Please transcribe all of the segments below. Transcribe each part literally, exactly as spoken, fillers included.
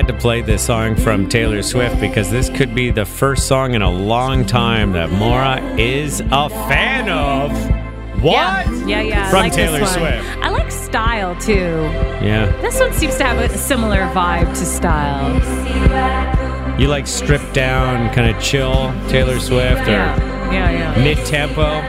had to play this song from Taylor Swift because this could be the first song in a long time that Maura is a fan of. What? Yeah, yeah. yeah. From like Taylor Swift. I like Style, too. Yeah. This one seems to have a similar vibe to Style. You like stripped down, kind of chill Taylor Swift or yeah. Yeah, yeah. mid-tempo?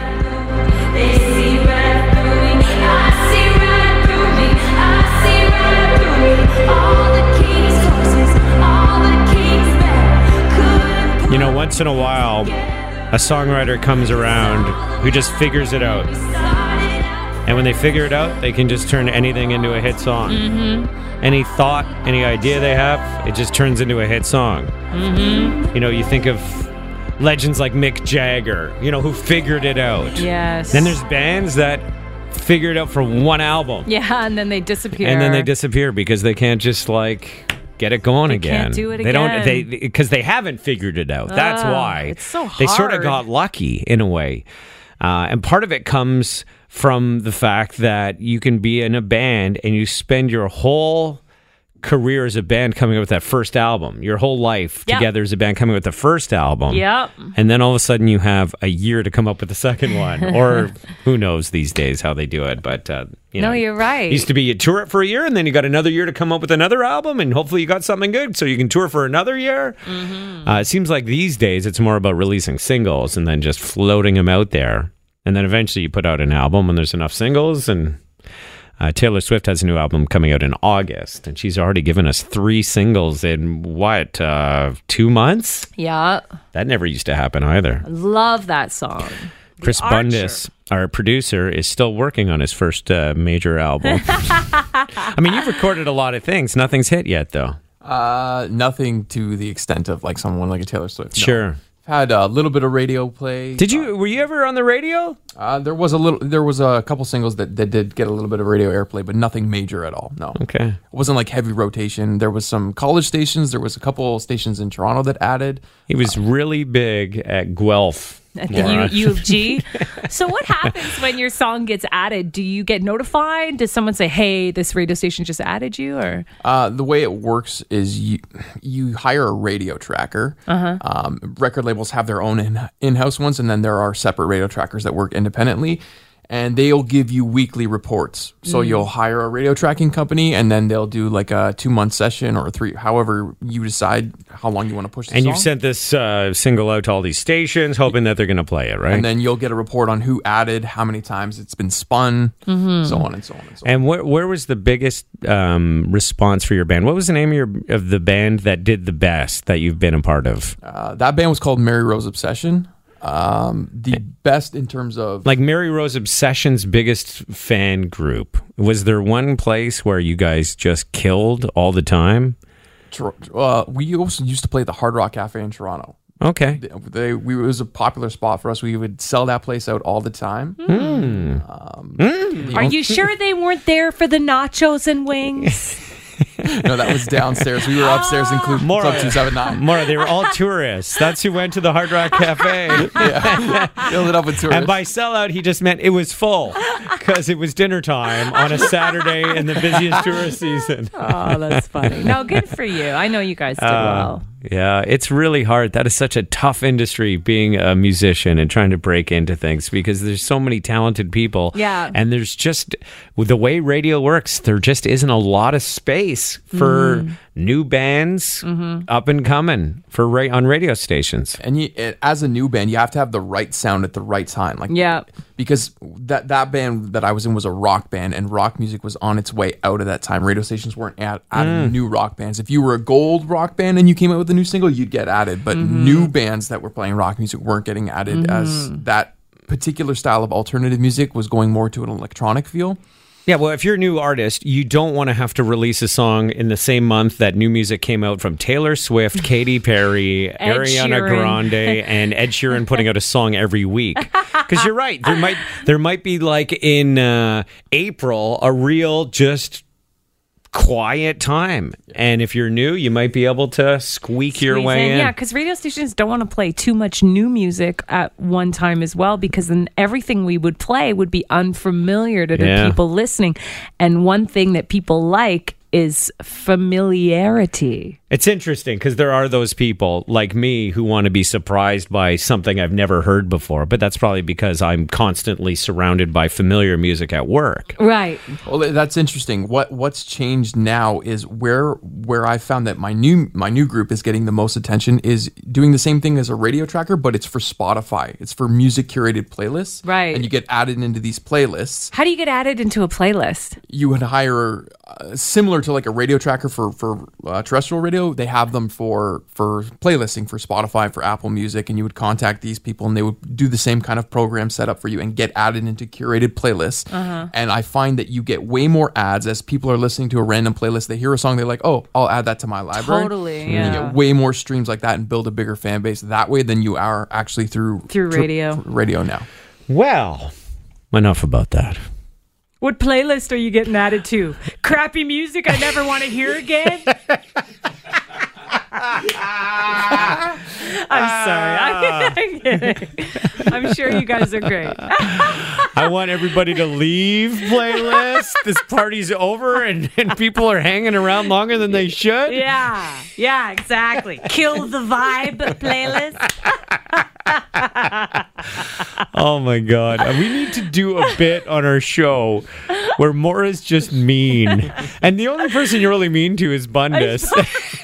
They see right through me. I see right through me. I see right through me. All the king's horses, all the king's men couldn't. You know, once in a while, a songwriter comes around who just figures it out. And when they figure it out, they can just turn anything into a hit song. Mm-hmm. Any thought, any idea they have, it just turns into a hit song. Mm-hmm. You know, you think of legends like Mick Jagger, you know, who figured it out. Yes. Then there's bands that figure it out for one album. Yeah, and then they disappear. And then they disappear because they can't just, like, get it going they again. Can't do it they again. They don't, because they, they haven't figured it out. That's uh, why. It's so hard. They sort of got lucky in a way. Uh, and part of it comes from the fact that you can be in a band and you spend your whole career as a band coming up with that first album, your whole life yep. together as a band coming up with the first album. Yep. And then all of a sudden you have a year to come up with the second one, or who knows these days how they do it, but uh, you know, no, you're right. It used to be you tour it for a year and then you got another year to come up with another album and hopefully you got something good so you can tour for another year. Mm-hmm. Uh, it seems like these days it's more about releasing singles and then just floating them out there, and then eventually you put out an album and there's enough singles. And Uh, Taylor Swift has a new album coming out in August, and she's already given us three singles in, what, uh, two months? Yeah. That never used to happen either. Love that song. Chris Bundus, our producer, is still working on his first uh, major album. I mean, you've recorded a lot of things. Nothing's hit yet, though. Uh, nothing to the extent of, like, someone like a Taylor Swift. No. Sure. Had a little bit of radio play. Did you? Were you ever on the radio? Uh, there was a little. There was a couple singles that, that did get a little bit of radio airplay, but nothing major at all. No. Okay. It wasn't like heavy rotation. There was some college stations. There was a couple stations in Toronto that added. He was uh, really big at Guelph. At the U, U of G. So what happens when your song gets added? Do you get notified? Does someone say, "Hey, this radio station just added you"? Or uh, the way it works is you you hire a radio tracker. Uh-huh. Um, record labels have their own in in-house ones, and then there are separate radio trackers that work independently. And they'll give you weekly reports. So mm. you'll hire a radio tracking company, and then they'll do like a two-month session or a three, however you decide how long you want to push the and song. And you've sent this uh, single out to all these stations, hoping that they're going to play it, right? And then you'll get a report on who added, how many times it's been spun, mm-hmm. so on and so on and so on. And wh- where was the biggest um, response for your band? What was the name of, your, of the band that did the best that you've been a part of? Uh, that band was called Mary Rose Obsession. Um, the best in terms of... Like Mary Rose Obsession's biggest fan group. Was there one place where you guys just killed all the time? Uh, we also used to play at the Hard Rock Cafe in Toronto. Okay. They, they, we, it was a popular spot for us. We would sell that place out all the time. Mm. Um, mm. Are you sure they weren't there for the nachos and wings? No, that was downstairs. We were upstairs in Club two seven nine. Maura, they were all tourists. That's who went to the Hard Rock Cafe. Yeah. Filled it up with tourists. And by sellout, he just meant it was full because it was dinner time on a Saturday in the busiest tourist season. Oh, that's funny. No, good for you. I know you guys did uh, well. Yeah, it's really hard. That is such a tough industry, being a musician and trying to break into things, because there's so many talented people. Yeah. And there's just, with the way radio works, there just isn't a lot of space for mm-hmm. new bands mm-hmm. up and coming for ra- on radio stations. And you, as a new band, you have to have the right sound at the right time. Like, yeah. Because that, that band that I was in was a rock band, and rock music was on its way out at that time. Radio stations weren't adding mm. new rock bands. If you were a gold rock band and you came out with a new single, you'd get added, but mm-hmm. new bands that were playing rock music weren't getting added mm-hmm. as that particular style of alternative music was going more to an electronic feel. Yeah, well, if you're a new artist, you don't want to have to release a song in the same month that new music came out from Taylor Swift, Katy Perry, Ariana Sheeran. Grande, and Ed Sheeran putting out a song every week. Because you're right, there might there might be like in uh, April a real just quiet time, and if you're new, you might be able to squeak Squeeze your way in, in. Yeah, because radio stations don't want to play too much new music at one time as well, because then everything we would play would be unfamiliar to the yeah. people listening. And one thing that people like is familiarity. It's interesting because there are those people like me who want to be surprised by something I've never heard before, but that's probably because I'm constantly surrounded by familiar music at work. Right. Well, that's interesting. What what's changed now is where where I found that my new my new group is getting the most attention is doing the same thing as a radio tracker, but it's for Spotify. It's for music curated playlists. Right. And you get added into these playlists. How do you get added into a playlist? You would hire uh, similar to like a radio tracker for for uh, terrestrial radio. They have them for for playlisting for Spotify, for Apple Music, and you would contact these people and they would do the same kind of program set up for you and get added into curated playlists. Uh-huh. And I find that you get way more ads as people are listening to a random playlist. They hear a song, they're like, oh, I'll add that to my library. Totally. And yeah. You get way more streams like that and build a bigger fan base that way than you are actually through through tr- radio. Radio now. Well, enough about that. What playlist are you getting added to? Crappy music I never want to hear again? I'm sorry. I'm, I'm sure you guys are great. I want everybody to leave playlist. This party's over and, and people are hanging around longer than they should. Yeah. Yeah, exactly. Kill the vibe playlist. Oh my God. We need to do a bit on our show where Maura's just mean. And the only person you're really mean to is Bundus. It's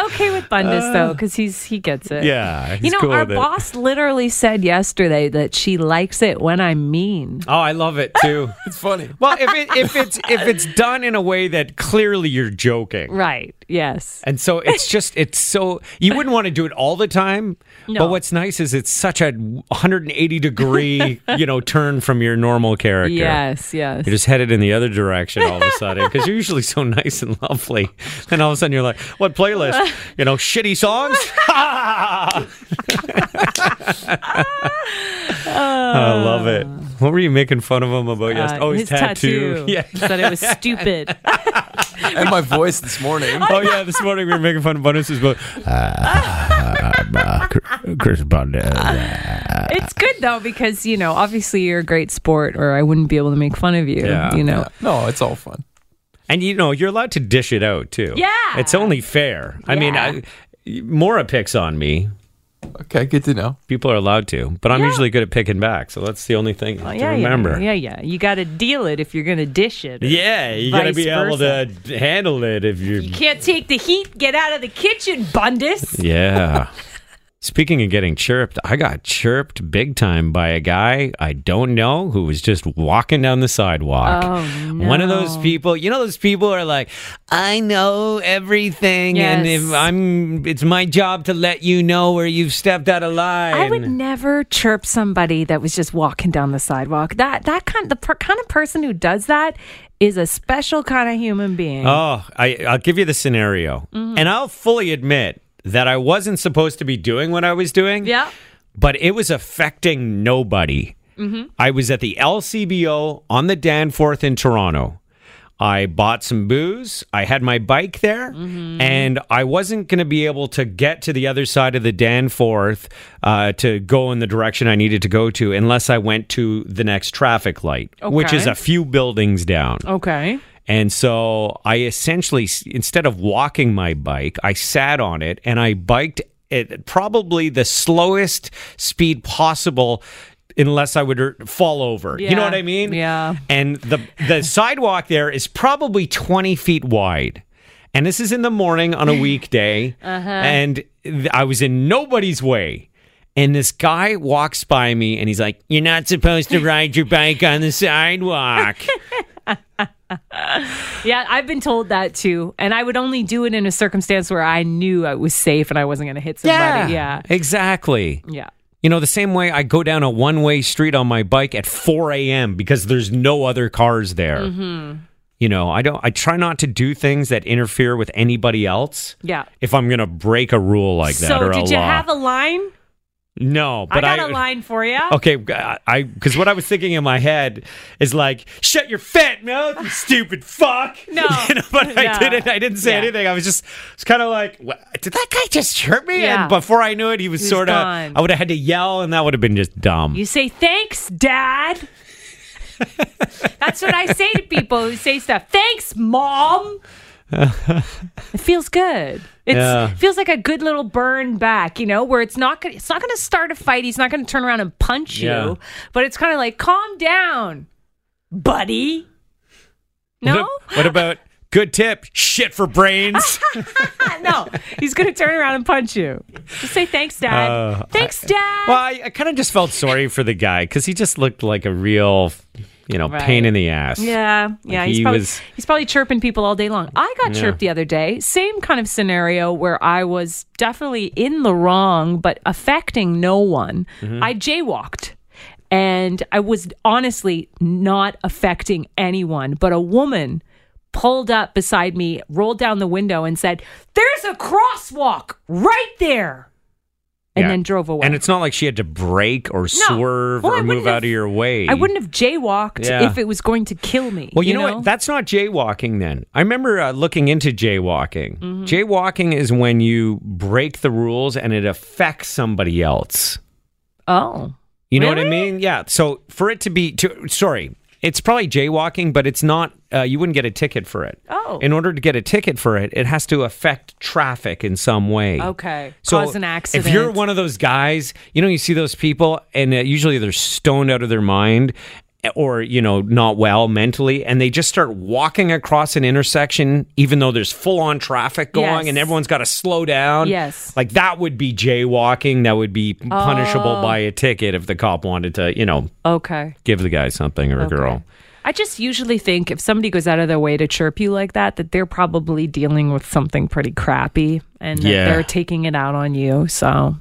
okay with Bundus, though, because he's he gets it. Yeah, he's you know, cool our boss literally said yesterday that she likes it when I'm mean. Oh, I love it too. It's funny. Well, if it if it's if it's done in a way that clearly you're joking, right? Yes. And so it's just it's so you wouldn't want to do it all the time. No. But what's nice is it's such a one hundred eighty degree you know turn from your normal character. Yes, yes. You're just headed in the other direction all of a sudden because you're usually so nice and lovely. And all of a sudden you're like, what playlist? You know, shitty songs? I love it. What were you making fun of him about uh, yesterday? Oh, his, his tattoo. tattoo. Yeah. Said it was stupid. And my voice this morning. Oh, yeah, this morning we were making fun of Bundus's voice. Chris Bundus. It's good, though, because, you know, obviously you're a great sport or I wouldn't be able to make fun of you. Yeah. You know? Yeah. No, it's all fun. And, you know, you're allowed to dish it out, too. Yeah. It's only fair. I yeah. mean, I, Maura picks on me. Okay, good to know. People are allowed to. But I'm yeah. usually good at picking back, so that's the only thing well, to yeah, remember. Yeah, yeah. yeah. You got to deal it if you're going to dish it. Yeah, you got to be versa. able to handle it if you're... You can't take the heat. Get out of the kitchen, Bundus. Yeah. Speaking of getting chirped, I got chirped big time by a guy I don't know who was just walking down the sidewalk. Oh, no. One of those people, you know, those people are like, I know everything. Yes. And if I'm, it's my job to let you know where you've stepped out of line. I would never chirp somebody that was just walking down the sidewalk. That, that kind, the per, kind of person who does that is a special kind of human being. Oh, I, I'll give you the scenario. Mm-hmm. And I'll fully admit that I wasn't supposed to be doing what I was doing, yeah, but it was affecting nobody. Mm-hmm. I was at the L C B O on the Danforth in Toronto. I bought some booze. I had my bike there, mm-hmm. and I wasn't going to be able to get to the other side of the Danforth uh, to go in the direction I needed to go to unless I went to the next traffic light, okay. which is a few buildings down. Okay. And so I essentially, instead of walking my bike, I sat on it and I biked at probably the slowest speed possible unless I would fall over. Yeah. You know what I mean? Yeah. And the the sidewalk there is probably twenty feet wide. And this is in the morning on a weekday. uh-huh. And I was in nobody's way. And this guy walks by me and he's like, you're not supposed to ride your bike on the sidewalk. Yeah, I've been told that too. And I would only do it in a circumstance where I knew I was safe and I wasn't going to hit somebody. Yeah, yeah, exactly. Yeah. You know, the same way I go down a one-way street on my bike at four a.m. because there's no other cars there. Mm-hmm. You know, I don't. I try not to do things that interfere with anybody else. Yeah. If I'm going to break a rule like that so or a law. So did you have a line? No, but I got I, a line for you. Okay, I because what I was thinking in my head is like, shut your fat mouth, you stupid fuck. No, you know, but no. I didn't. I didn't say yeah. anything. I was just, it's kind of like, what? Did that guy just hurt me? Yeah. And before I knew it, he was, was sort of. I would have had to yell, and that would have been just dumb. You say thanks, Dad. That's what I say to people who say stuff. Thanks, Mom. It feels good. It yeah. feels like a good little burn back, you know, where it's not gonna, it's not going to start a fight. He's not going to turn around and punch yeah. you. But it's kind of like, calm down, buddy. No? What about good tip? Shit for brains. No, he's going to turn around and punch you. Just say thanks, Dad. Uh, thanks, Dad. I, well, I, I kind of just felt sorry for the guy because he just looked like a real... You know, right. pain in the ass. Yeah, yeah. Like he's, he probably, was... he's probably chirping people all day long. I got yeah. chirped the other day. Same kind of scenario where I was definitely in the wrong, but affecting no one. Mm-hmm. I jaywalked. And I was honestly not affecting anyone. But a woman pulled up beside me, rolled down the window and said, "There's a crosswalk right there." And yeah. then drove away. And it's not like she had to brake or no. swerve well, or move have, out of your way. I wouldn't have jaywalked yeah. if it was going to kill me. Well, you, you know, know what? That's not jaywalking then. I remember uh, looking into jaywalking. Mm-hmm. Jaywalking is when you break the rules and it affects somebody else. Oh. You know really? What I mean? Yeah. So for it to be... To, sorry. It's probably jaywalking, but it's not... Uh, you wouldn't get a ticket for it. Oh. In order to get a ticket for it, it has to affect traffic in some way. Okay. So cause an accident. If you're one of those guys, you know, you see those people, and uh, usually they're stoned out of their mind or, you know, not well mentally, and they just start walking across an intersection, even though there's full-on traffic going, yes. and everyone's got to slow down. Yes. Like, that would be jaywalking. That would be punishable oh. by a ticket if the cop wanted to, you know, okay. give the guy something or a okay. girl. I just usually think if somebody goes out of their way to chirp you like that, that they're probably dealing with something pretty crappy and yeah. that they're taking it out on you. So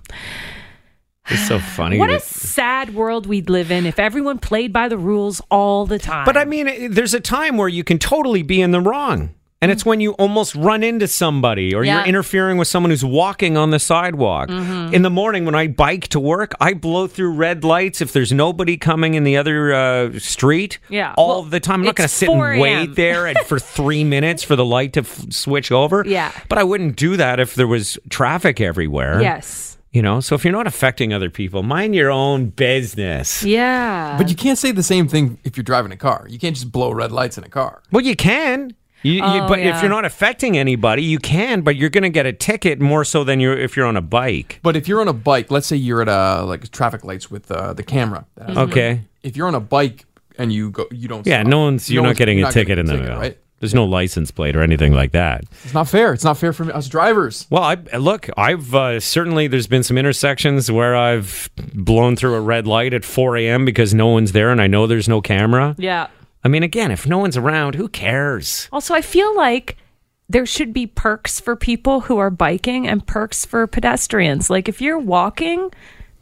it's so funny. What that... a sad world we'd live in if everyone played by the rules all the time. But I mean, there's a time where you can totally be in the wrong. And mm-hmm. it's when you almost run into somebody or yeah. you're interfering with someone who's walking on the sidewalk. Mm-hmm. In the morning when I bike to work, I blow through red lights if there's nobody coming in the other uh, street yeah. all well, the time. I'm not going to sit and wait there and for three minutes for the light to f- switch over. Yeah. But I wouldn't do that if there was traffic everywhere. Yes. You know, so if you're not affecting other people, mind your own business. Yeah. But you can't say the same thing if you're driving a car. You can't just blow red lights in a car. Well, you can. You, oh, you, but yeah. if you're not affecting anybody, you can, but you're going to get a ticket more so than you're if you're on a bike. But if you're on a bike, let's say you're at a, like traffic lights with uh, the camera. Mm-hmm. Okay. If you're on a bike and you go, you don't. Yeah, stop. no one's. You're no not one's, getting you're a not ticket in the ticket, right? There's no license plate or anything like that. It's not fair. It's not fair for us drivers. Well, I, look, I've uh, certainly, there's been some intersections where I've blown through a red light at four a.m. because no one's there and I know there's no camera. Yeah. I mean, again, if no one's around, who cares? Also, I feel like there should be perks for people who are biking and perks for pedestrians. Like, if you're walking,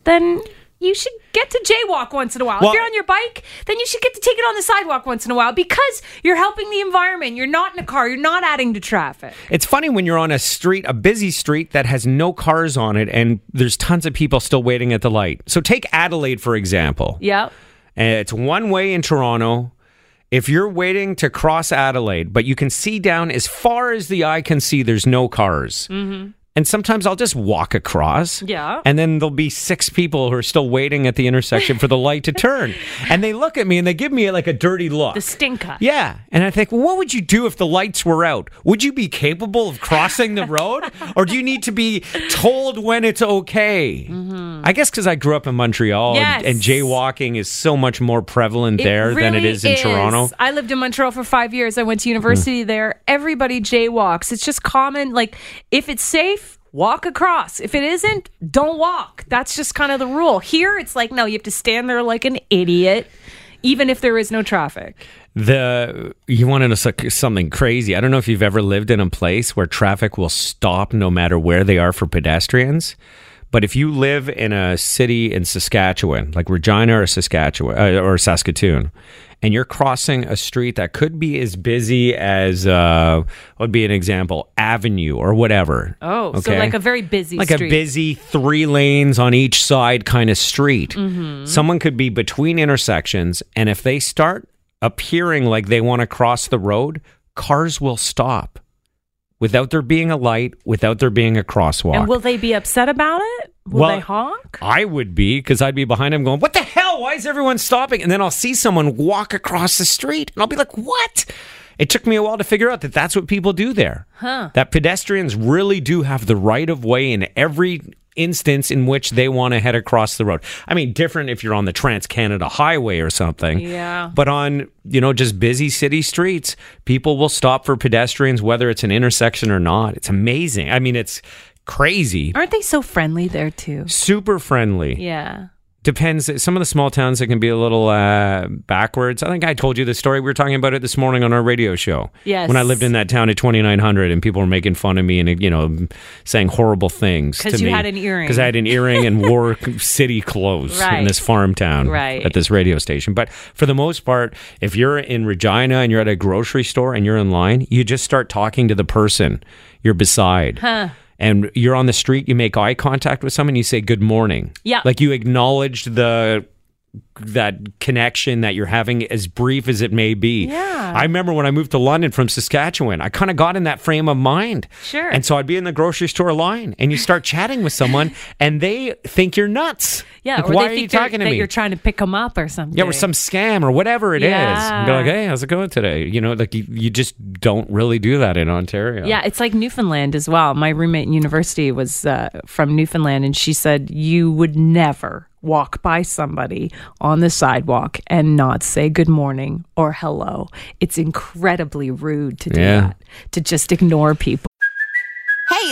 then you should get to jaywalk once in a while. Well, if you're on your bike, then you should get to take it on the sidewalk once in a while because you're helping the environment. You're not in a car. You're not adding to traffic. It's funny when you're on a street, a busy street that has no cars on it, and there's tons of people still waiting at the light. So take Adelaide, for example. Yep. And it's one way in Toronto. If you're waiting to cross Adelaide, but you can see down as far as the eye can see, there's no cars. Mm-hmm. And sometimes I'll just walk across. Yeah. And then there'll be six people who are still waiting at the intersection for the light to turn. And they look at me and they give me like a dirty look. The stinker. Yeah. And I think, well, what would you do if the lights were out? Would you be capable of crossing the road? Or do you need to be told when it's okay? Mm-hmm. I guess because I grew up in Montreal yes. and, and jaywalking is so much more prevalent it there really than it is in is. Toronto. I lived in Montreal for five years. I went to university mm. there. Everybody jaywalks. It's just common. Like, if it's safe, walk across. If it isn't, don't walk. That's just kind of the rule. Here, it's like, no, you have to stand there like an idiot, even if there is no traffic. The You want to know something crazy? I don't know if you've ever lived in a place where traffic will stop no matter where they are for pedestrians. But if you live in a city in Saskatchewan, like Regina or Saskatchewan uh, or Saskatoon, and you're crossing a street that could be as busy as, uh, would be an example, Avenue or whatever. Oh, okay? So like a very busy like street. Like a busy three lanes on each side kind of street. Mm-hmm. Someone could be between intersections, and if they start appearing like they want to cross the road, cars will stop. Without there being a light, without there being a crosswalk. And will they be upset about it? Will well, they honk? I would be, because I'd be behind them going, what the hell? hell? Why is everyone stopping? And then I'll see someone walk across the street and I'll be like, what? It took me a while to figure out that that's what people do there. Huh. That pedestrians really do have the right of way in every instance in which they want to head across the road. I mean, different if you're on the Trans-Canada Highway or something. Yeah. But on, you know, just busy city streets, people will stop for pedestrians, whether it's an intersection or not. It's amazing. I mean, it's crazy. Aren't they so friendly there, too? Super friendly. Yeah. Depends. Some of the small towns, that can be a little uh, backwards. I think I told you the story. We were talking about it this morning on our radio show. Yes. When I lived in that town at twenty-nine hundred and people were making fun of me and, you know, saying horrible things to me. Because you had an earring. Because I had an earring and wore city clothes right. in this farm town right. at this radio station. But for the most part, if you're in Regina and you're at a grocery store and you're in line, you just start talking to the person you're beside. Huh. And you're on the street, you make eye contact with someone, you say good morning. Yeah. Like you acknowledge the that connection that you're having, as brief as it may be. Yeah. I remember when I moved to London from Saskatchewan, I kind of got in that frame of mind. Sure. And so I'd be in the grocery store line and you start chatting with someone and they think you're nuts. Yeah. Like, or why they are think you talking to me? You're trying to pick them up or something. Yeah. Or some scam or whatever it yeah. is. And be like, hey, how's it going today? You know, like you, you just don't really do that in Ontario. Yeah. It's like Newfoundland as well. My roommate in university was uh, from Newfoundland and she said, you would never walk by somebody on the sidewalk and not say good morning or hello. It's incredibly rude to do yeah. that, to just ignore people. Hey,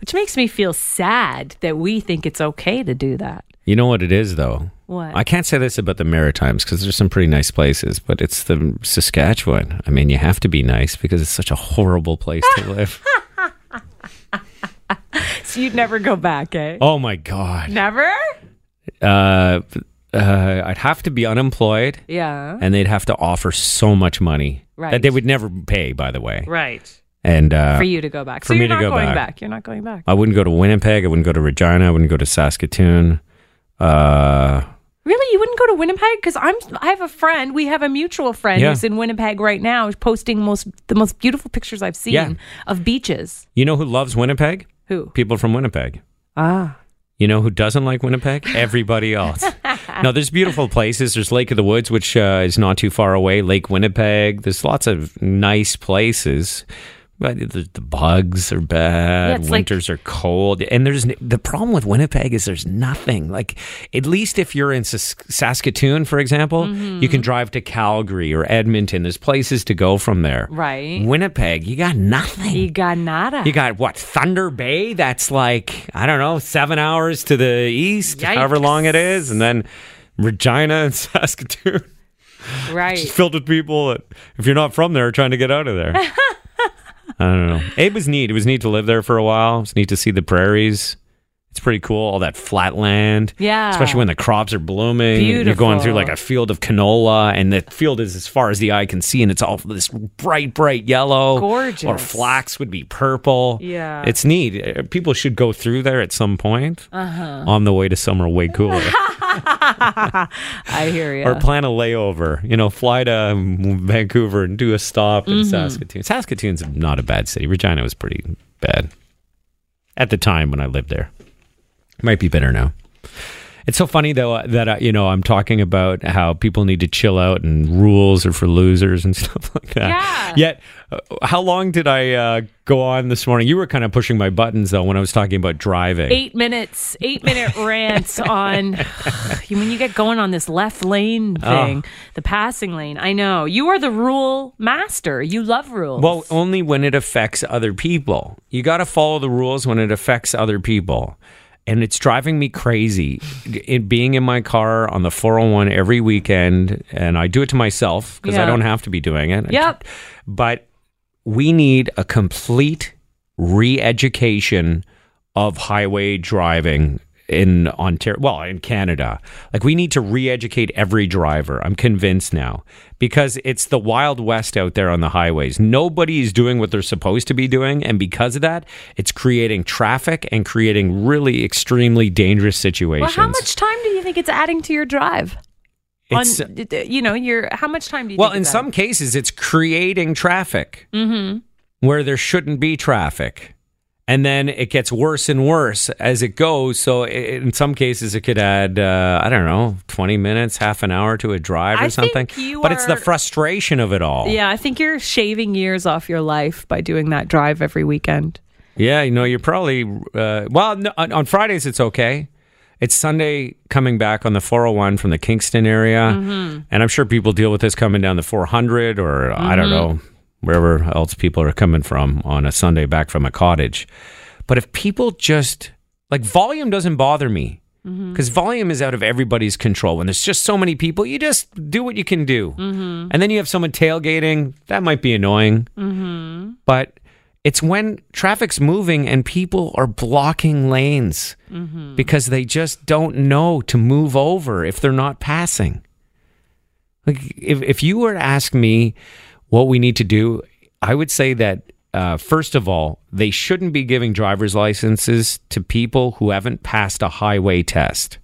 Which makes me feel sad that we think it's okay to do that. You know what it is, though? What? I can't say this about the Maritimes because there's some pretty nice places, but it's the Saskatchewan. I mean, you have to be nice because it's such a horrible place to live. So you'd never go back, eh? Oh, my God. Never? Uh, uh, I'd have to be unemployed. Yeah. And they'd have to offer so much money. Right. That they would never pay, by the way. Right. And uh, for you to go back. For so me you're not to go going back. back. You're not going back. I wouldn't go to Winnipeg. I wouldn't go to Regina. I wouldn't go to Saskatoon. Uh, really? You wouldn't go to Winnipeg? Because I'm I have a friend. We have a mutual friend yeah. who's in Winnipeg right now, who's posting most the most beautiful pictures I've seen yeah. of beaches. You know who loves Winnipeg? Who? People from Winnipeg. Ah. You know who doesn't like Winnipeg? Everybody else. No, there's beautiful places. There's Lake of the Woods, which uh, is not too far away. Lake Winnipeg. There's lots of nice places. But the, the bugs are bad. Yeah, winters like, are cold, and there's the problem with Winnipeg is there's nothing. Like at least if you're in Saskatoon, for example, mm-hmm. you can drive to Calgary or Edmonton. There's places to go from there. Right. Winnipeg, you got nothing. You got nada. You got what? Thunder Bay? That's like I don't know, seven hours to the east, Yikes. however long it is, and then Regina and Saskatoon, right? Just filled with people that, if you're not from there, trying to get out of there. I don't know. It was neat. It was neat to live there for a while. It was neat to see the prairies. It's pretty cool. All that flat land. Yeah. Especially when the crops are blooming. Beautiful. You're going through like a field of canola and the field is as far as the eye can see and it's all this bright, bright yellow. Gorgeous. Or flax would be purple. Yeah. It's neat. People should go through there at some point uh-huh. on the way to somewhere way cooler. I hear you. Or plan a layover. You know, fly to um, Vancouver and do a stop in mm-hmm. Saskatoon. Saskatoon's not a bad city. Regina was pretty bad at the time when I lived there. Might be better now. It's so funny, though, that, I, you know, I'm talking about how people need to chill out and rules are for losers and stuff like that. Yeah. Yet, uh, how long did I uh, go on this morning? You were kind of pushing my buttons, though, when I was talking about driving. Eight minutes, eight-minute rants on, when you get going on this left lane thing, oh. the passing lane. I know. You are the rule master. You love rules. Well, only when it affects other people. You got to follow the rules when it affects other people. And it's driving me crazy in being in my car on the four oh one every weekend. And I do it to myself because yeah. I don't have to be doing it. Yep. But we need a complete re-education of highway driving in Ontario, well, in Canada. Like, we need to re-educate every driver, I'm convinced now, because it's the Wild West out there on the highways. Nobody's doing what they're supposed to be doing, and because of that, it's creating traffic and creating really extremely dangerous situations. Well, how much time do you think it's adding to your drive? It's, on, you know, your how much time do you well, think Well, in some adding? cases, it's creating traffic mm-hmm. where there shouldn't be traffic. And then it gets worse and worse as it goes. So it, in some cases, it could add, uh, I don't know, twenty minutes, half an hour to a drive or I something. But are, it's the frustration of it all. Yeah, I think you're shaving years off your life by doing that drive every weekend. Yeah, you know, you're probably, uh, well, no, on, on Fridays, it's okay. It's Sunday coming back on the four oh one from the Kingston area. Mm-hmm. And I'm sure people deal with this coming down the four hundred or mm-hmm. I don't know. Wherever else people are coming from on a Sunday back from a cottage. But if people just, like, volume doesn't bother me because mm-hmm. volume is out of everybody's control. When there's just so many people, you just do what you can do. Mm-hmm. And then you have someone tailgating. That might be annoying. Mm-hmm. But it's when traffic's moving and people are blocking lanes mm-hmm. because they just don't know to move over if they're not passing. Like, if, if you were to ask me, what we need to do, I would say that, uh, first of all, they shouldn't be giving driver's licenses to people who haven't passed a highway test.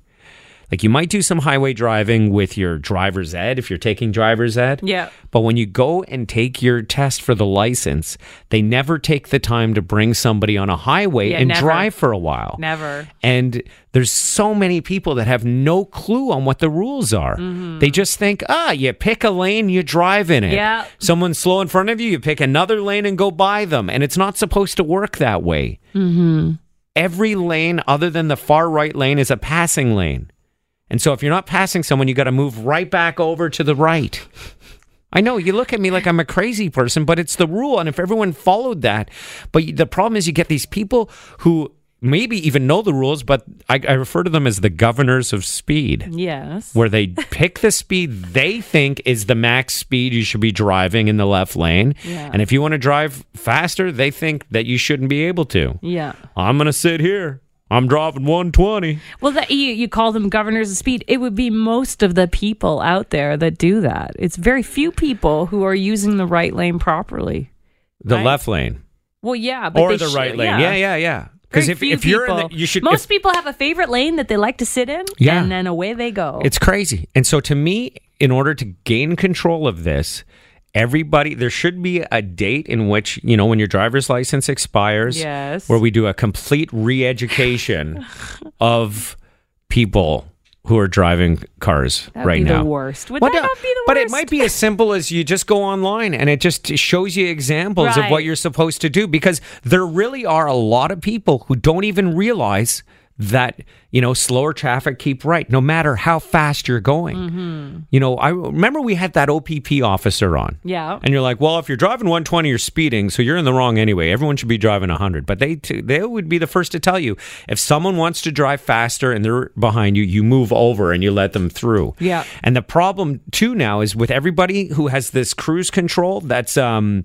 Like, you might do some highway driving with your driver's ed, if you're taking driver's ed. Yeah. But when you go and take your test for the license, they never take the time to bring somebody on a highway yeah, and never. drive for a while. Never. And there's so many people that have no clue on what the rules are. Mm-hmm. They just think, ah, you pick a lane, you drive in it. Yeah. Someone's slow in front of you, you pick another lane and go by them. And it's not supposed to work that way. Mm-hmm. Every lane other than the far right lane is a passing lane. And so if you're not passing someone, you got to move right back over to the right. I know, you look at me like I'm a crazy person, but it's the rule. And if everyone followed that, but the problem is you get these people who maybe even know the rules, but I, I refer to them as the governors of speed. Yes. Where they pick the speed they think is the max speed you should be driving in the left lane. Yeah. And if you want to drive faster, they think that you shouldn't be able to. Yeah. I'm going to sit here. I'm driving one twenty. Well, that, you, you call them governors of speed. It would be most of the people out there that do that. It's very few people who are using the right lane properly. The right? left lane. Well, yeah. But or the right sh- lane. Yeah, yeah, yeah. Because yeah. if, if you're in the, you should... Most if, people have a favorite lane that they like to sit in, yeah. and then away they go. It's crazy. And so to me, in order to gain control of this, everybody, there should be a date in which, you know, when your driver's license expires, yes. where we do a complete re-education of people who are driving cars That'd right now. That would be the worst. Would what that a, not be the but worst? But it might be as simple as you just go online and it just shows you examples right. of what you're supposed to do, because there really are a lot of people who don't even realize that, you know, slower traffic, keep right, no matter how fast you're going. Mm-hmm. You know, I remember we had that O P P officer on. Yeah. And you're like, well, if you're driving one twenty, you're speeding, so you're in the wrong anyway. Everyone should be driving one hundred. But they t- they would be the first to tell you, if someone wants to drive faster and they're behind you, you move over and you let them through. Yeah. And the problem, too, now is with everybody who has this cruise control that's, um,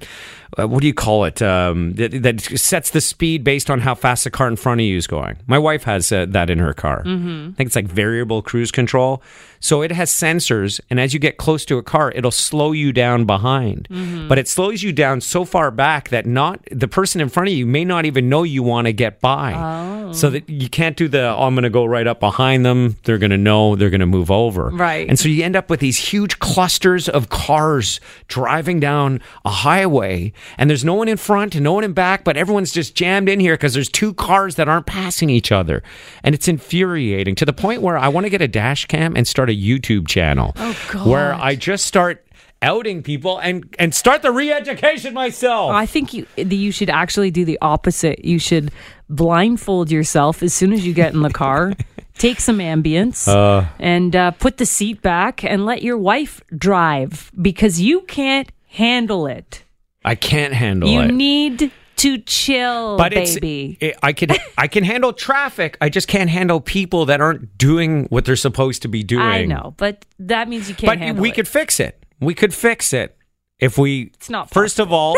uh, what do you call it, um, that, that sets the speed based on how fast the car in front of you is going. My wife has Uh, that in her car. Mm-hmm. I think it's like variable cruise control. So it has sensors, and as you get close to a car, it'll slow you down behind. Mm-hmm. But it slows you down so far back that not the person in front of you may not even know you want to get by. Oh. So that you can't do the, oh, I'm going to go right up behind them. They're going to know. They're going to move over. Right. And so you end up with these huge clusters of cars driving down a highway, and there's no one in front and no one in back, but everyone's just jammed in here because there's two cars that aren't passing each other. And it's infuriating to the point where I want to get a dash cam and start a YouTube channel oh, God. where I just start outing people and, and start the re-education myself. I think you you should actually do the opposite. You should blindfold yourself as soon as you get in the car, take some ambience, uh, and uh, put the seat back and let your wife drive, because you can't handle it. I can't handle you it. You need to chill, but baby. It's, it, I can I can handle traffic. I just can't handle people that aren't doing what they're supposed to be doing. I know, but that means you can't but handle we it. But we could fix it. We could fix it. If we, it's not first possible. Of all,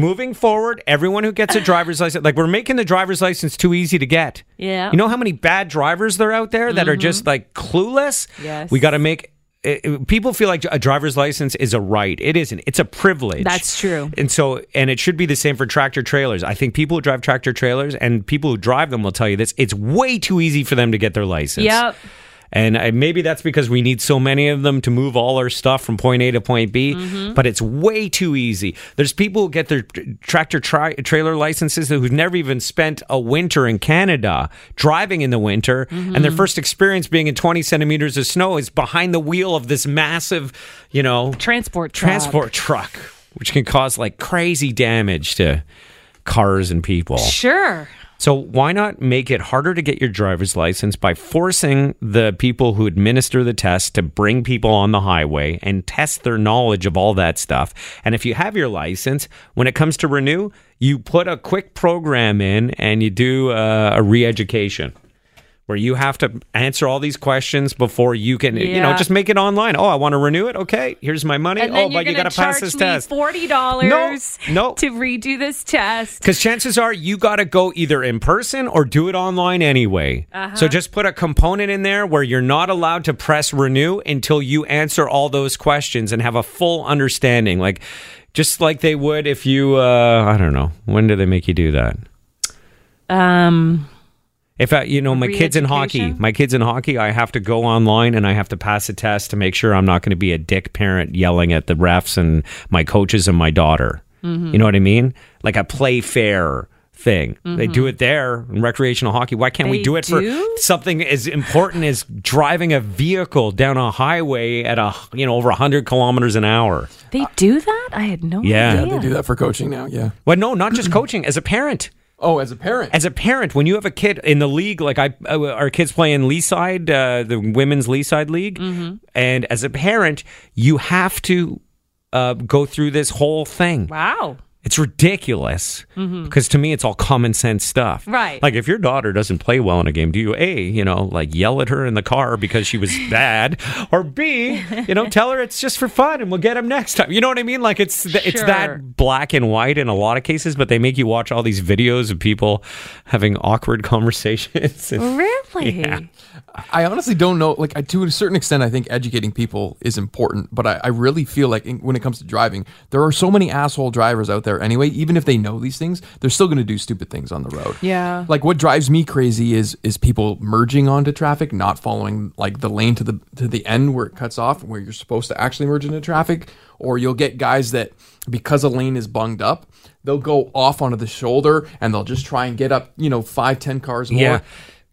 moving forward, everyone who gets a driver's license, like we're making the driver's license too easy to get. Yeah. You know how many bad drivers there are out there that mm-hmm. are just like clueless? Yes. We got to make, it, people feel like a driver's license is a right. It isn't. It's a privilege. That's true. And so, and it should be the same for tractor trailers. I think people who drive tractor trailers and people who drive them will tell you this. It's way too easy for them to get their license. Yep. And maybe that's because we need so many of them to move all our stuff from point A to point B, mm-hmm. but it's way too easy. There's people who get their tractor tri- trailer licenses who've never even spent a winter in Canada driving in the winter, mm-hmm. and their first experience being in twenty centimeters of snow is behind the wheel of this massive, you know... Transport truck. Transport truck, which can cause like crazy damage to cars and people. Sure. So why not make it harder to get your driver's license by forcing the people who administer the test to bring people on the highway and test their knowledge of all that stuff? And if you have your license, when it comes to renew, you put a quick program in and you do uh, a re-education where you have to answer all these questions before you can, yeah. you know, just make it online. Oh, I want to renew it. Okay, here's my money. And then oh, but you got to pass this test. forty dollars no, no. to redo this test. Because chances are you got to go either in person or do it online anyway. Uh-huh. So just put a component in there where you're not allowed to press renew until you answer all those questions and have a full understanding. Like, just like they would if you, uh, I don't know, when do they make you do that? Um... If I, you know, my kids in hockey, my kids in hockey, I have to go online and I have to pass a test to make sure I'm not going to be a dick parent yelling at the refs and my coaches and my daughter. Mm-hmm. You know what I mean? Like a play fair thing. Mm-hmm. They do it there in recreational hockey. Why can't they we do it do? for something as important as driving a vehicle down a highway at a, you know, over one hundred kilometers an hour? They do that? I had no yeah. idea. Yeah, they do that for coaching now, yeah. Well, no, not just coaching, as a parent. Oh, as a parent. As a parent, when you have a kid in the league, like I, our kids play in Leaside, uh, the women's Leaside League, mm-hmm. and as a parent, you have to uh, go through this whole thing. Wow. It's ridiculous, mm-hmm. because to me, it's all common sense stuff. Right. Like, if your daughter doesn't play well in a game, do you, A, you know, like, yell at her in the car because she was bad, or B, you know, tell her it's just for fun and we'll get them next time. You know what I mean? Like, it's th- sure. it's that black and white in a lot of cases, but they make you watch all these videos of people having awkward conversations. And, really? Yeah. I honestly don't know. Like, I, to a certain extent, I think educating people is important, but I, I really feel like in, when it comes to driving, there are so many asshole drivers out there anyway. Even if they know these things, they're still going to do stupid things on the road. Yeah. Like, what drives me crazy is is people merging onto traffic, not following like the lane to the to the end where it cuts off, where you're supposed to actually merge into traffic. Or you'll get guys that, because a lane is bunged up, they'll go off onto the shoulder and they'll just try and get up, you know, five, ten cars more. Yeah.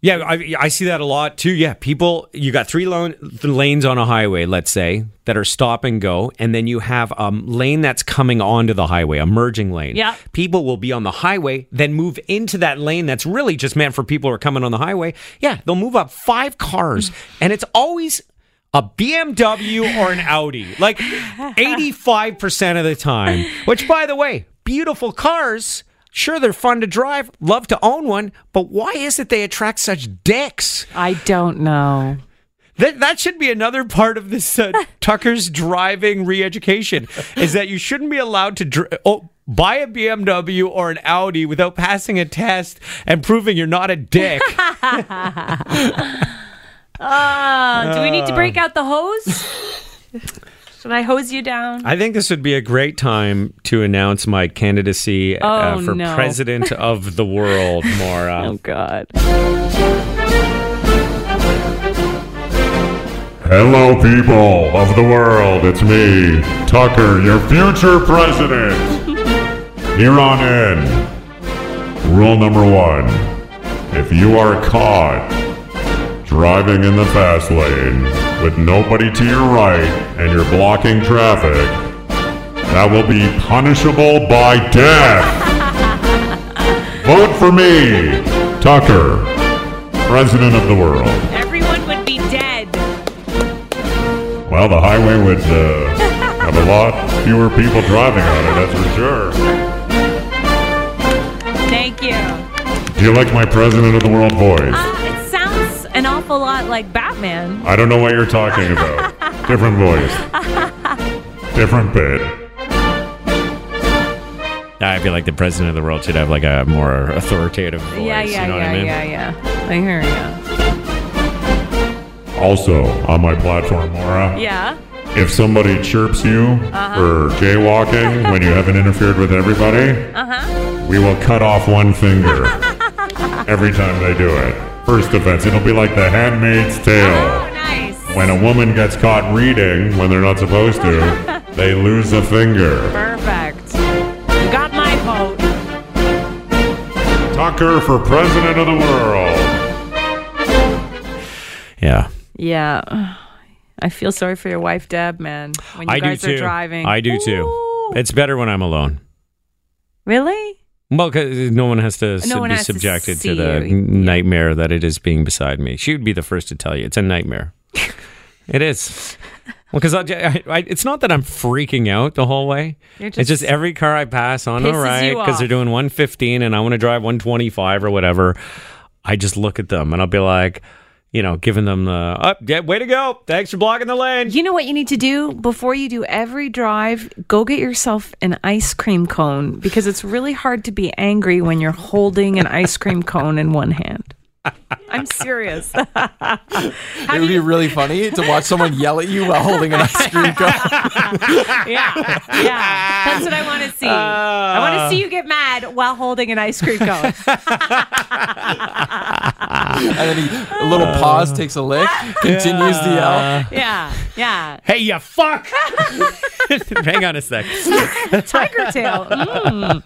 Yeah, I, I see that a lot too. Yeah, people, you got three lone, lanes on a highway, let's say, that are stop and go, and then you have a um, lane that's coming onto the highway, a merging lane. Yeah. People will be on the highway, then move into that lane that's really just meant for people who are coming on the highway. Yeah, they'll move up five cars, and it's always a B M W or an Audi, like eighty-five percent of the time, which, by the way, beautiful cars. Sure, they're fun to drive, love to own one, but why is it they attract such dicks? I don't know. That that should be another part of this uh, Tucker's driving re-education, is that you shouldn't be allowed to dr- oh, buy a B M W or an Audi without passing a test and proving you're not a dick. uh, do we need to break out the hose? Should I hose you down? I think this would be a great time to announce my candidacy oh, uh, for no. president of the world, Maura. Oh, God. Hello, people of the world. It's me, Tucker, your future president. Here on in, rule number one, if you are caught driving in the fast lane with nobody to your right and you're blocking traffic, that will be punishable by death. Vote for me, Tucker, president of the world. Everyone would be dead. Well, the highway would uh, have a lot fewer people driving on it, that's for sure. Thank you. Do you like my president of the world voice? Uh- An awful lot like Batman. I don't know what you're talking about. Different voice. Different bit. I feel like the president of the world should have like a more authoritative voice. Yeah, yeah, you know yeah, what I mean? yeah, yeah. I hear you. Also on my platform, Laura. Yeah. If somebody chirps you uh-huh. for jaywalking when you haven't interfered with everybody, uh-huh. we will cut off one finger every time they do it. First offense. It'll be like The Handmaid's Tale. Oh, nice. When a woman gets caught reading when they're not supposed to, they lose a finger. Perfect. You got my vote. Tucker for president of the world. Yeah. Yeah. I feel sorry for your wife, Deb, man. When you I guys do too. are driving. I do Ooh. too. It's better when I'm alone. Really? Well, because no one has to no sub- one be has subjected to, to the you. nightmare that it is being beside me. She would be the first to tell you. It's a nightmare. It is. Well, because I, I, I, it's not that I'm freaking out the whole way. Just it's just every car I pass on, all right, because they're doing one fifteen and I want to drive one twenty-five or whatever. I just look at them and I'll be like... You know, giving them the, uh, oh, yeah, way to go. Thanks for blocking the lane. You know what you need to do before you do every drive? Go get yourself an ice cream cone because it's really hard to be angry when you're holding an ice cream cone in one hand. I'm serious. It would be really funny to watch someone yell at you while holding an ice cream cone. Yeah, yeah. That's what I want to see. Uh, I want to see you get mad while holding an ice cream cone. And then he, a little uh, pause, takes a lick, continues yeah. the yell. Yeah, yeah. Hey, you fuck! Hang on a sec. Tiger tail. Mm.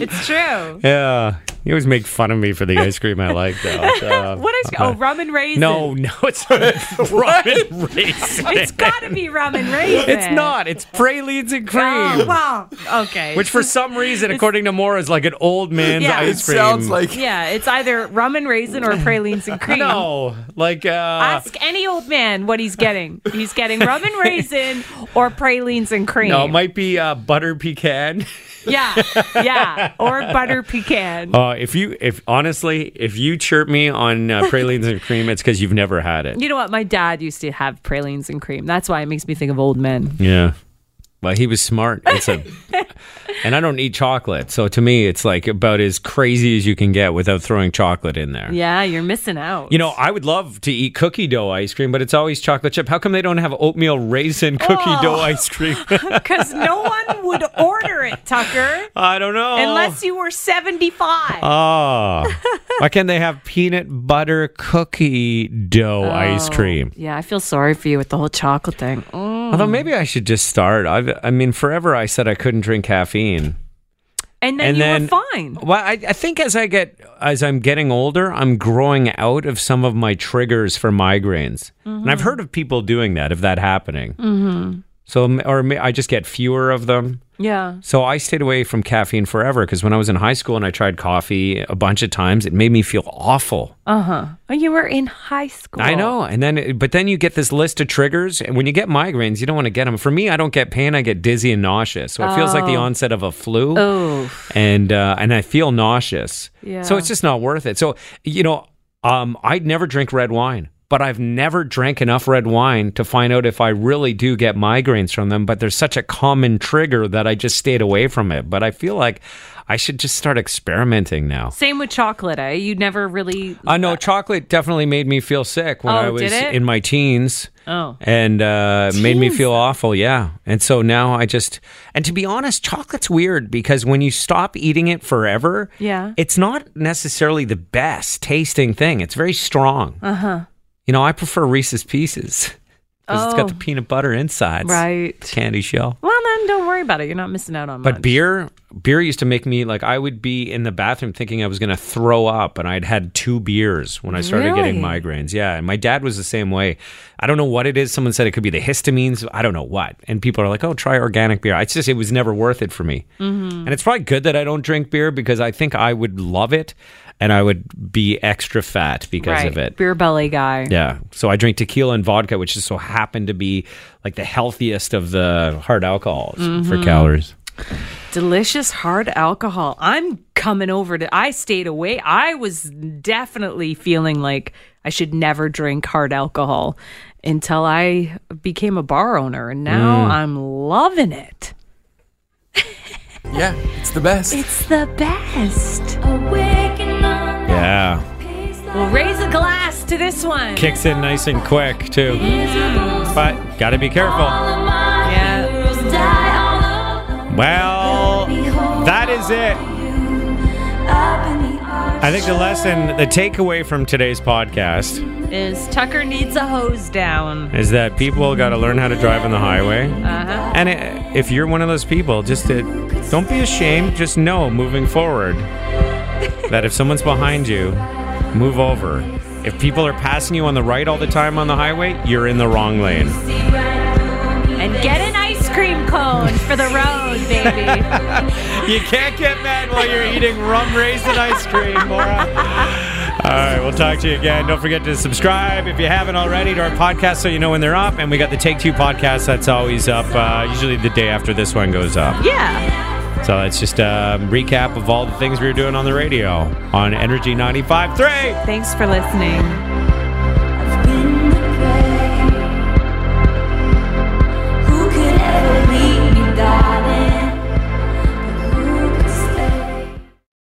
It's true. Yeah. You always make fun of me for the ice cream I like, though. Uh, what ice cream? Uh, oh, rum and raisin. No, no, it's rum and raisin. It's got to be rum and raisin. It's not. It's pralines and cream. Oh, well, okay. Which for some reason, it's, according to Maura, is like an old man's yeah, ice cream. It sounds like... Yeah, it's either rum and raisin or pralines and cream. No, like... Uh, Ask any old man what he's getting. He's getting rum and raisin or pralines and cream. No, it might be uh, butter pecan. Yeah, yeah, or butter pecan. Uh, if you, if honestly, if you chirp me on uh, pralines and cream, it's because you've never had it. You know what? My dad used to have pralines and cream. That's why it makes me think of old men. Yeah, well, he was smart. It's a, and I don't eat chocolate, so to me, it's like about as crazy as you can get without throwing chocolate in there. Yeah, you're missing out. You know, I would love to eat cookie dough ice cream, but it's always chocolate chip. How come they don't have oatmeal raisin cookie oh, dough ice cream? Because no one would order it, Tucker. I don't know. Unless you were seventy-five. Oh. Why can't they have peanut butter cookie dough oh, ice cream? Yeah, I feel sorry for you with the whole chocolate thing. Mm. Although maybe I should just start. I've, I mean, forever I said I couldn't drink caffeine. And then and you then, were fine. Well, I, I think as I get, as I'm getting older, I'm growing out of some of my triggers for migraines. Mm-hmm. And I've heard of people doing that, of that happening. Mm-hmm. So, or I just get fewer of them. Yeah. So I stayed away from caffeine forever because when I was in high school and I tried coffee a bunch of times, it made me feel awful. Uh-huh. Oh, you were in high school. I know. And then, but then you get this list of triggers. And when you get migraines, you don't want to get them. For me, I don't get pain. I get dizzy and nauseous. So it oh. feels like the onset of a flu. Oh. And, uh, and I feel nauseous. Yeah. So it's just not worth it. So, you know, um, I'd never drink red wine. But I've never drank enough red wine to find out if I really do get migraines from them. But there's such a common trigger that I just stayed away from it. But I feel like I should just start experimenting now. Same with chocolate, eh? You never really... I uh, know chocolate definitely made me feel sick when oh, I was in my teens. Oh. And uh, made me feel awful, yeah. And so now I just... And to be honest, chocolate's weird because when you stop eating it forever, yeah, it's not necessarily the best tasting thing. It's very strong. Uh-huh. You know, I prefer Reese's Pieces because oh, it's got the peanut butter inside. Right. Candy shell. Well, then don't worry about it. You're not missing out on much. But beer, beer used to make me, like, I would be in the bathroom thinking I was going to throw up, and I'd had two beers when I started really? getting migraines. Yeah, and my dad was the same way. I don't know what it is. Someone said it could be the histamines. I don't know what. And people are like, oh, try organic beer. It's just, it was never worth it for me. Mm-hmm. And it's probably good that I don't drink beer because I think I would love it. And I would be extra fat because right. of it. Beer belly guy. Yeah. So I drink tequila and vodka, which just so happened to be like the healthiest of the hard alcohols mm-hmm. for calories. Delicious hard alcohol. I'm coming over to, I stayed away. I was definitely feeling like I should never drink hard alcohol until I became a bar owner. And now mm. I'm loving it. Yeah, it's the best. It's the best. Yeah. We'll raise a glass to this one. Kicks in nice and quick, too. Mm. But gotta be careful. Yeah. Well, that is it. I think the lesson, the takeaway from today's podcast is Tucker needs a hose down. Is that people gotta learn how to drive on the highway. Uh-huh. And it, if you're one of those people, just to, don't be ashamed. Just know, moving forward, that if someone's behind you, move over. If people are passing you on the right all the time on the highway, you're in the wrong lane. And get an ice cream cone for the road, baby. You can't get mad while you're eating rum raisin ice cream, Laura. All right, we'll talk to you again. Don't forget to subscribe, if you haven't already, to our podcast so you know when they're up. And we got the Take Two podcast that's always up, uh, usually the day after this one goes up. Yeah. So it's just a recap of all the things we were doing on the radio on Energy ninety-five point three. Thanks for listening.